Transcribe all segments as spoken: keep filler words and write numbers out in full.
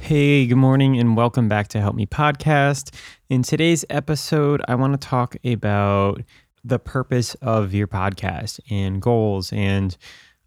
Hey, good morning, and welcome back to Help Me Podcast. In today's episode, I want to talk about the purpose of your podcast and goals and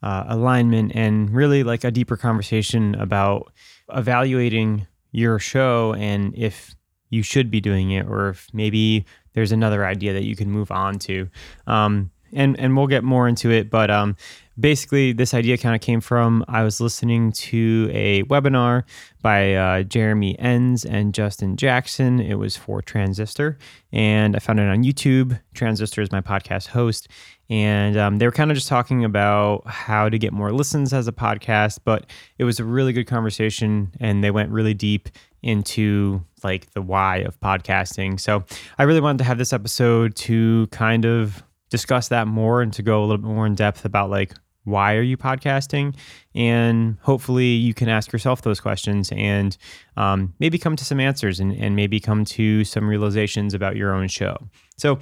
Uh, alignment, and really like a deeper conversation about evaluating your show and if you should be doing it, or if maybe there's another idea that you can move on to. Um, and, and we'll get more into it, but um, basically this idea kind of came from, I was listening to a webinar by uh, Jeremy Enns and Justin Jackson. It was for Transistor, and I found it on YouTube. Transistor is my podcast host. And um, they were kind of just talking about how to get more listens as a podcast, but it was a really good conversation, and they went really deep into like the why of podcasting. So I really wanted to have this episode to kind of discuss that more and to go a little bit more in depth about like, why are you podcasting? And hopefully you can ask yourself those questions and um, maybe come to some answers and, and maybe come to some realizations about your own show. So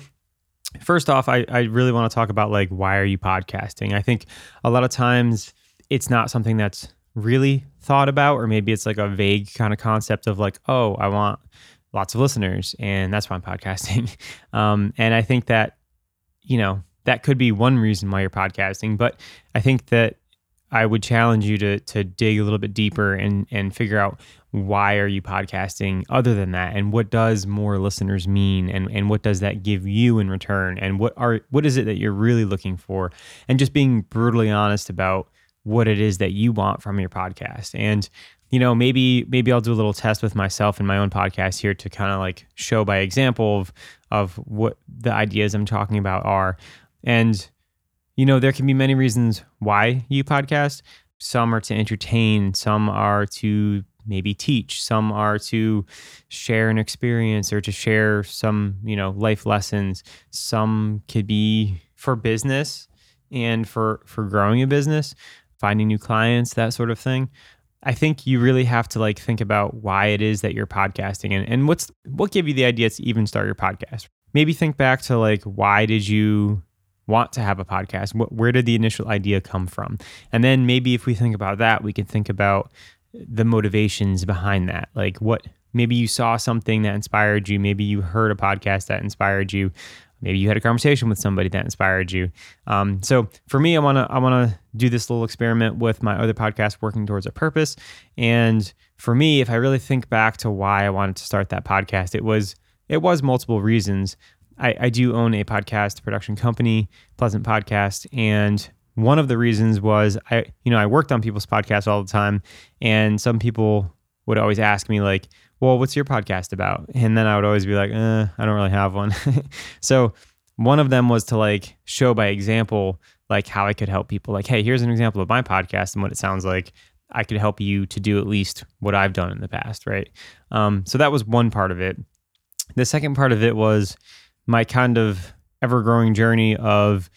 first off, I, I really want to talk about like, why are you podcasting? I think a lot of times it's not something that's really thought about, or maybe it's like a vague kind of concept of like, oh, I want lots of listeners and that's why I'm podcasting. Um, and I think that, you know, that could be one reason why you're podcasting, but I think that I would challenge you to to dig a little bit deeper and and figure out, why are you podcasting other than that? And what does more listeners mean? And and what does that give you in return? And what are what is it that you're really looking for? And just being brutally honest about what it is that you want from your podcast. And, you know, maybe maybe I'll do a little test with myself and my own podcast here to kind of like show by example of of what the ideas I'm talking about are. And you know, there can be many reasons why you podcast. Some are to entertain, some are to maybe teach, some are to share an experience or to share some, you know, life lessons. Some could be for business and for, for growing a business, finding new clients, that sort of thing. I think you really have to like think about why it is that you're podcasting and, and what's what gave you the idea to even start your podcast. Maybe think back to like, why did you want to have a podcast? Where did the initial idea come from? And then maybe if we think about that, we can think about the motivations behind that. Like what, maybe you saw something that inspired you. Maybe you heard a podcast that inspired you. Maybe you had a conversation with somebody that inspired you. Um, so for me, I want to I want to do this little experiment with my other podcast, Working Towards a Purpose. And for me, if I really think back to why I wanted to start that podcast, it was it was multiple reasons. I, I do own a podcast production company, Pleasant Podcast, and one of the reasons was I, you know, I worked on people's podcasts all the time, and some people would always ask me like, "Well, what's your podcast about?" And then I would always be like, eh, "I don't really have one." So one of them was to like show by example, like how I could help people. Like, hey, here's an example of my podcast and what it sounds like. I could help you to do at least what I've done in the past, right? Um, so that was one part of it. The second part of it was my kind of ever-growing journey of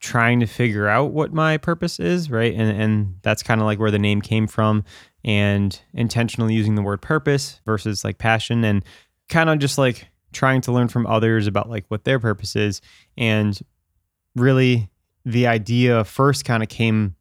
trying to figure out what my purpose is, right? And and that's kind of like where the name came from, and intentionally using the word purpose versus like passion, and kind of just like trying to learn from others about like what their purpose is. And really the idea first kind of came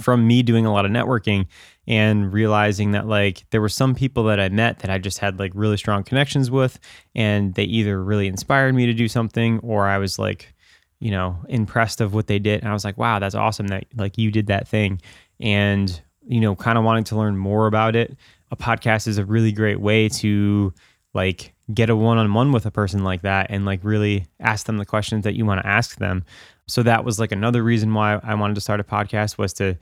from me doing a lot of networking and realizing that like there were some people that I met that I just had like really strong connections with, and they either really inspired me to do something, or I was like, you know, impressed of what they did. And I was like, wow, that's awesome that like you did that thing. And, you know, kind of wanting to learn more about it. A podcast is a really great way to like get a one-on-one with a person like that and like really ask them the questions that you want to ask them. So that was like another reason why I wanted to start a podcast, was to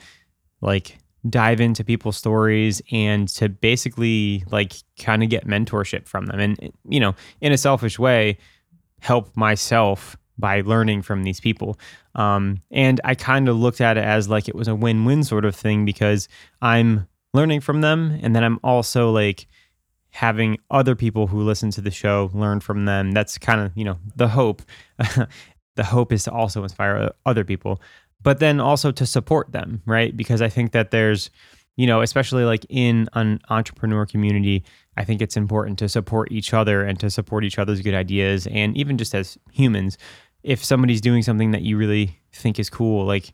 like dive into people's stories and to basically like kind of get mentorship from them. And, you know, in a selfish way, help myself by learning from these people. Um, and I kind of looked at it as like it was a win-win sort of thing, because I'm learning from them, and then I'm also like having other people who listen to the show learn from them. That's kind of, you know, the hope. The hope is to also inspire other people, but then also to support them, right? Because I think that there's, you know, especially like in an entrepreneur community, I think it's important to support each other and to support each other's good ideas. And even just as humans, if somebody's doing something that you really think is cool, like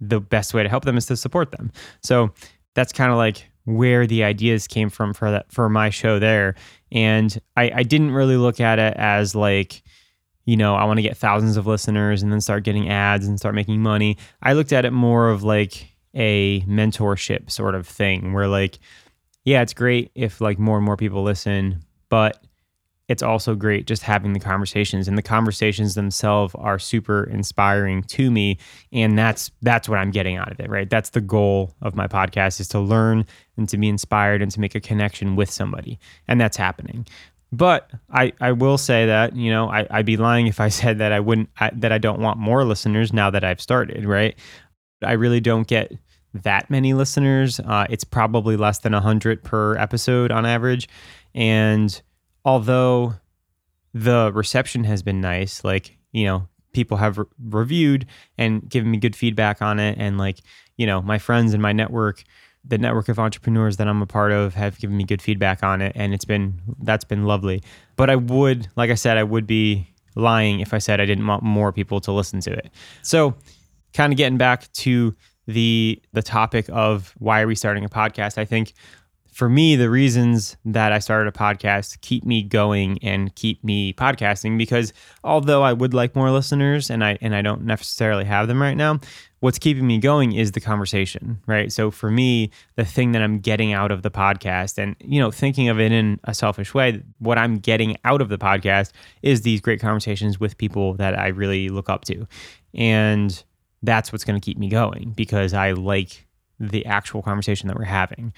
the best way to help them is to support them. So that's kind of like where the ideas came from for that, for my show there. And I, I didn't really look at it as like, you know, I want to get thousands of listeners and then start getting ads and start making money. I looked at it more of like a mentorship sort of thing where like, yeah, it's great if like more and more people listen, but it's also great just having the conversations, and the conversations themselves are super inspiring to me. And that's, that's what I'm getting out of it, right? That's the goal of my podcast, is to learn and to be inspired and to make a connection with somebody. And that's happening. But I, I will say that, you know, I, I'd be lying if I said that I wouldn't, I, that I don't want more listeners now that I've started, right? I really don't get that many listeners. Uh, it's probably less than one hundred per episode on average. And although the reception has been nice, like, you know, people have re- reviewed and given me good feedback on it. And like, you know, my friends and my network, the network of entrepreneurs that I'm a part of, have given me good feedback on it. And it's been, that's been lovely. But I would, like I said, I would be lying if I said I didn't want more people to listen to it. So kind of getting back to the, the topic of why are we starting a podcast? I think for me, the reasons that I started a podcast keep me going and keep me podcasting, because although I would like more listeners and I, and I don't necessarily have them right now, what's keeping me going is the conversation, right? So for me, the thing that I'm getting out of the podcast, and, you know, thinking of it in a selfish way, what I'm getting out of the podcast is these great conversations with people that I really look up to. And that's what's going to keep me going, because I like the actual conversation that we're having.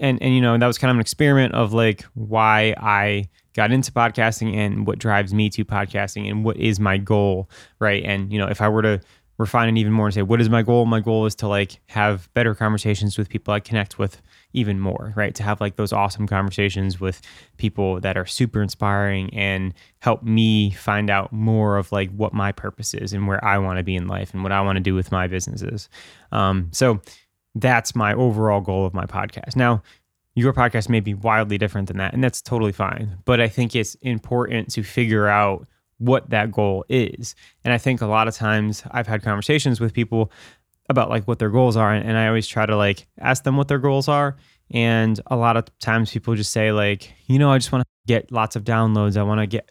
And, and, you know, that was kind of an experiment of like why I got into podcasting and what drives me to podcasting and what is my goal, right? And, you know, if I were to refine it even more and say, what is my goal? My goal is to like have better conversations with people I connect with even more, right? To have like those awesome conversations with people that are super inspiring and help me find out more of like what my purpose is and where I want to be in life and what I want to do with my businesses. Um, so that's my overall goal of my podcast. Now, your podcast may be wildly different than that, and that's totally fine. But I think it's important to figure out what that goal is. And I think a lot of times I've had conversations with people about like what their goals are. And I always try to like ask them what their goals are. And a lot of times people just say like, you know, I just want to get lots of downloads. I want to get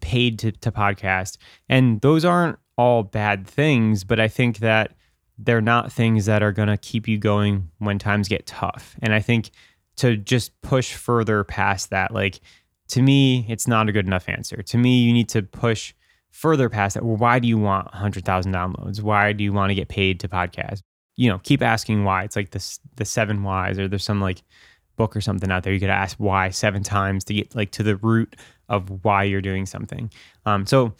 paid to, to podcast. And those aren't all bad things, but I think that they're not things that are going to keep you going when times get tough. And I think to just push further past that, like, to me, it's not a good enough answer. To me, you need to push further past that. Well, why do you want one hundred thousand downloads? Why do you want to get paid to podcast? You know, keep asking why. It's like this, the seven whys, or there's some like book or something out there. You could ask why seven times to get like to the root of why you're doing something. Um, so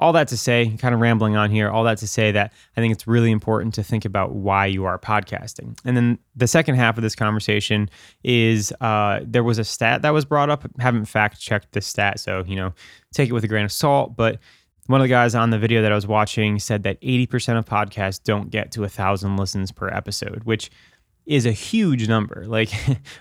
all that to say, kind of rambling on here, all that to say that I think it's really important to think about why you are podcasting. And then the second half of this conversation is uh, there was a stat that was brought up. I haven't fact checked this stat, so, you know, take it with a grain of salt. But one of the guys on the video that I was watching said that eighty percent of podcasts don't get to one thousand listens per episode, which is a huge number. Like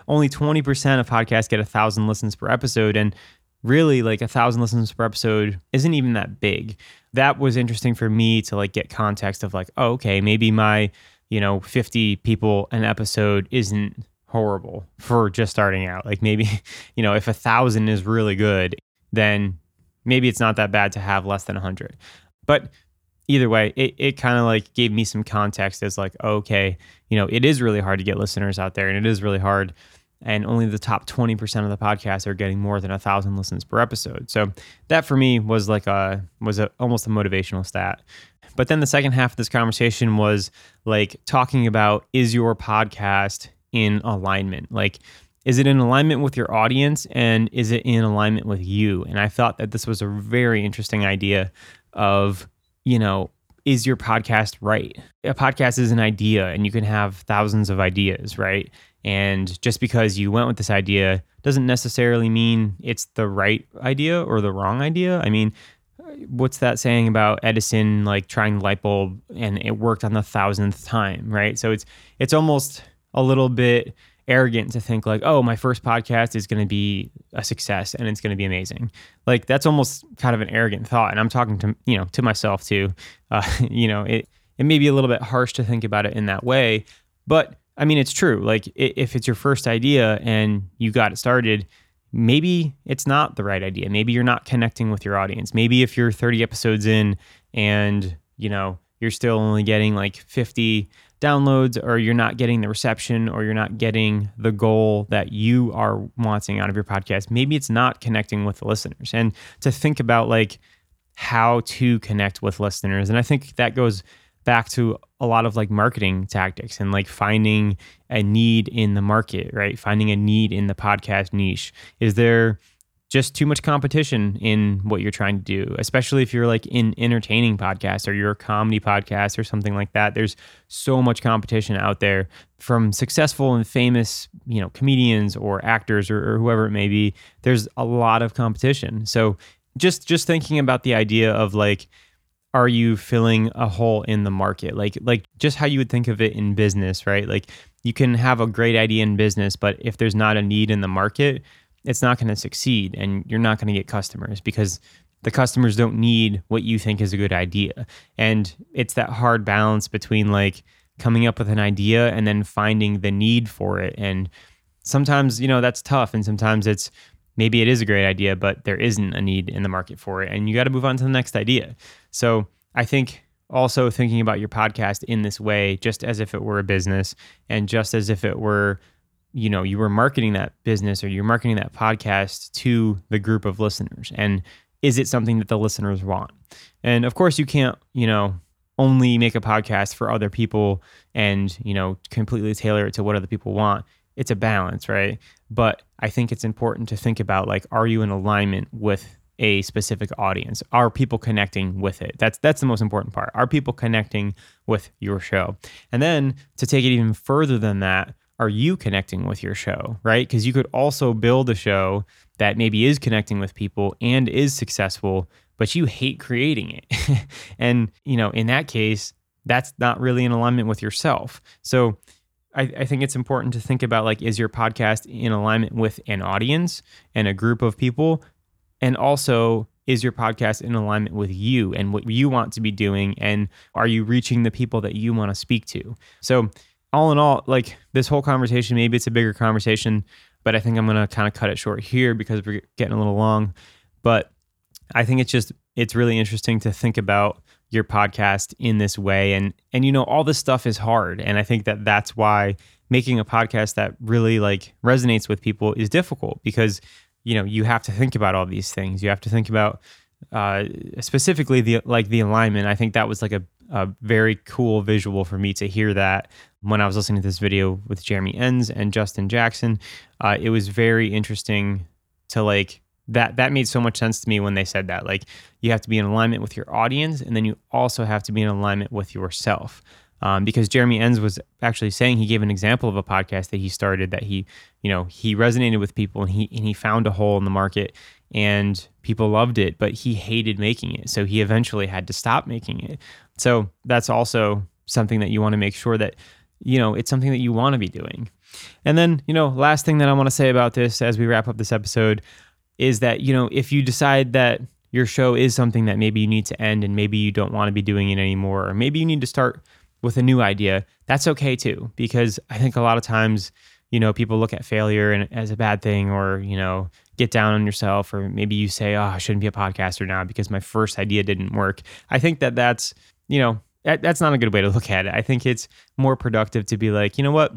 only twenty percent of podcasts get one thousand listens per episode. And really, like a thousand listens per episode isn't even that big. That was interesting for me to like get context of like, oh, okay, maybe my, you know, fifty people an episode isn't horrible for just starting out. Like maybe, you know, if a thousand is really good, then maybe it's not that bad to have less than a hundred. But either way, it, it kind of like gave me some context as like, okay, you know, it is really hard to get listeners out there, and it is really hard. And only the top twenty percent of the podcasts are getting more than a thousand listens per episode. So that for me was like a, was a, almost a motivational stat. But then the second half of this conversation was like talking about, is your podcast in alignment? Like, is it in alignment with your audience, and is it in alignment with you? And I thought that this was a very interesting idea of, you know, is your podcast right? A podcast is an idea, and you can have thousands of ideas, right? And just because you went with this idea doesn't necessarily mean it's the right idea or the wrong idea. I mean, what's that saying about Edison, like trying the light bulb and it worked on the thousandth time, right? So it's it's almost a little bit arrogant to think like, oh, my first podcast is going to be a success and it's going to be amazing. Like that's almost kind of an arrogant thought. And I'm talking to, you know, to myself too. Uh, you know, it, it may be a little bit harsh to think about it in that way, but I mean, it's true. Like if it's your first idea and you got it started, maybe it's not the right idea. Maybe you're not connecting with your audience. Maybe if you're thirty episodes in and, you know, you're still only getting like fifty downloads, or you're not getting the reception, or you're not getting the goal that you are wanting out of your podcast, maybe it's not connecting with the listeners. And to think about like how to connect with listeners. And I think that goes back to a lot of like marketing tactics and like finding a need in the market, right? Finding a need in the podcast niche. Is there just too much competition in what you're trying to do? Especially if you're like in entertaining podcasts or you're a comedy podcast or something like that. There's so much competition out there from successful and famous, you know, comedians or actors or, or whoever it may be. There's a lot of competition. So just just thinking about the idea of like, are you filling a hole in the market? Like, like just how you would think of it in business, right? Like you can have a great idea in business, but if there's not a need in the market, it's not going to succeed and you're not going to get customers because the customers don't need what you think is a good idea. And it's that hard balance between like coming up with an idea and then finding the need for it. And sometimes, you know, that's tough. And sometimes it's, maybe it is a great idea, but there isn't a need in the market for it. And you got to move on to the next idea. So I think also thinking about your podcast in this way, just as if it were a business and just as if it were, you know, you were marketing that business or you're marketing that podcast to the group of listeners. And is it something that the listeners want? And of course you can't, you know, only make a podcast for other people and, you know, completely tailor it to what other people want. It's a balance, right? But I think it's important to think about like, are you in alignment with a specific audience? Are people connecting with it? That's that's the most important part. Are people connecting with your show? And then to take it even further than that, are you connecting with your show, right? Because you could also build a show that maybe is connecting with people and is successful, but you hate creating it. And, you know, in that case, that's not really in alignment with yourself. So I, I think it's important to think about like, is your podcast in alignment with an audience and a group of people? And also, is your podcast in alignment with you and what you want to be doing? And are you reaching the people that you want to speak to? So all in all, like this whole conversation, maybe it's a bigger conversation, but I think I'm going to kind of cut it short here because we're getting a little long. But I think it's just, it's really interesting to think about your podcast in this way. And, and, you know, all this stuff is hard. And I think that that's why making a podcast that really like resonates with people is difficult because, you know, you have to think about all these things. You have to think about uh, specifically the, like the alignment. I think that was like a, a very cool visual for me to hear that when I was listening to this video with Jeremy Enns and Justin Jackson. Uh, it was very interesting to like, That that made so much sense to me when they said that. Like, you have to be in alignment with your audience, and then you also have to be in alignment with yourself. Um, because Jeremy Enns was actually saying, he gave an example of a podcast that he started that he, you know, he resonated with people and he and he found a hole in the market and people loved it, but he hated making it. So he eventually had to stop making it. So that's also something that you want to make sure that, you know, it's something that you want to be doing. And then, you know, last thing that I want to say about this as we wrap up this episode is that, you know, if you decide that your show is something that maybe you need to end and maybe you don't want to be doing it anymore, or maybe you need to start with a new idea, that's okay too. Because I think a lot of times, you know, people look at failure and as a bad thing, or, you know, get down on yourself, or maybe you say, oh, I shouldn't be a podcaster now because my first idea didn't work. I think that that's, you know, that, that's not a good way to look at it. I think it's more productive to be like, you know what,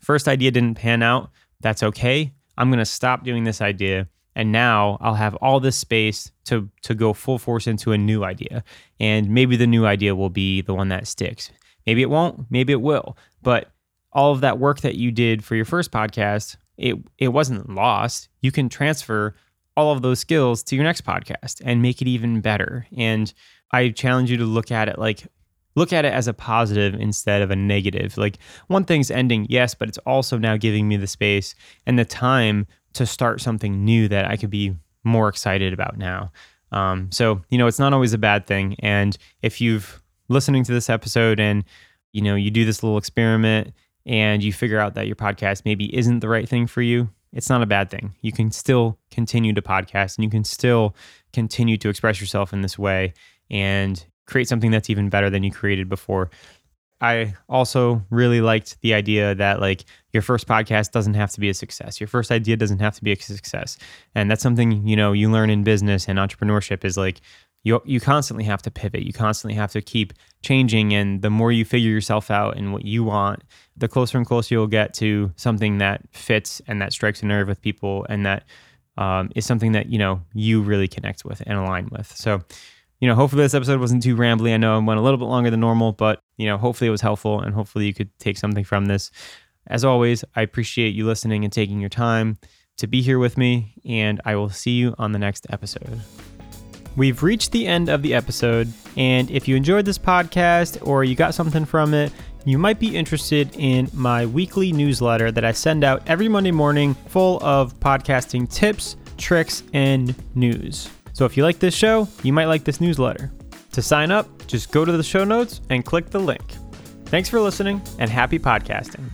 first idea didn't pan out. That's okay. I'm going to stop doing this idea. And now I'll have all this space to to go full force into a new idea. And maybe the new idea will be the one that sticks. Maybe it won't, maybe it will. But all of that work that you did for your first podcast, it it wasn't lost. You can transfer all of those skills to your next podcast and make it even better. And I challenge you to look at it like, look at it as a positive instead of a negative. Like, one thing's ending, yes, but it's also now giving me the space and the time to start something new that I could be more excited about now. Um, so, you know, it's not always a bad thing. And if you've listening to this episode and, you know, you do this little experiment and you figure out that your podcast maybe isn't the right thing for you, it's not a bad thing. You can still continue to podcast and you can still continue to express yourself in this way and create something that's even better than you created before. I also really liked the idea that like your first podcast doesn't have to be a success. Your first idea doesn't have to be a success. And that's something, you know, you learn in business and entrepreneurship is like, you you constantly have to pivot. You constantly have to keep changing. And the more you figure yourself out and what you want, the closer and closer you'll get to something that fits and that strikes a nerve with people. And that um, is something that, you know, you really connect with and align with. So, you know, hopefully this episode wasn't too rambly. I know I went a little bit longer than normal, but, you know, hopefully it was helpful and hopefully you could take something from this. As always, I appreciate you listening and taking your time to be here with me, and I will see you on the next episode. We've reached the end of the episode, and if you enjoyed this podcast or you got something from it, you might be interested in my weekly newsletter that I send out every Monday morning full of podcasting tips, tricks, and news. So if you like this show, you might like this newsletter. To sign up, just go to the show notes and click the link. Thanks for listening and happy podcasting.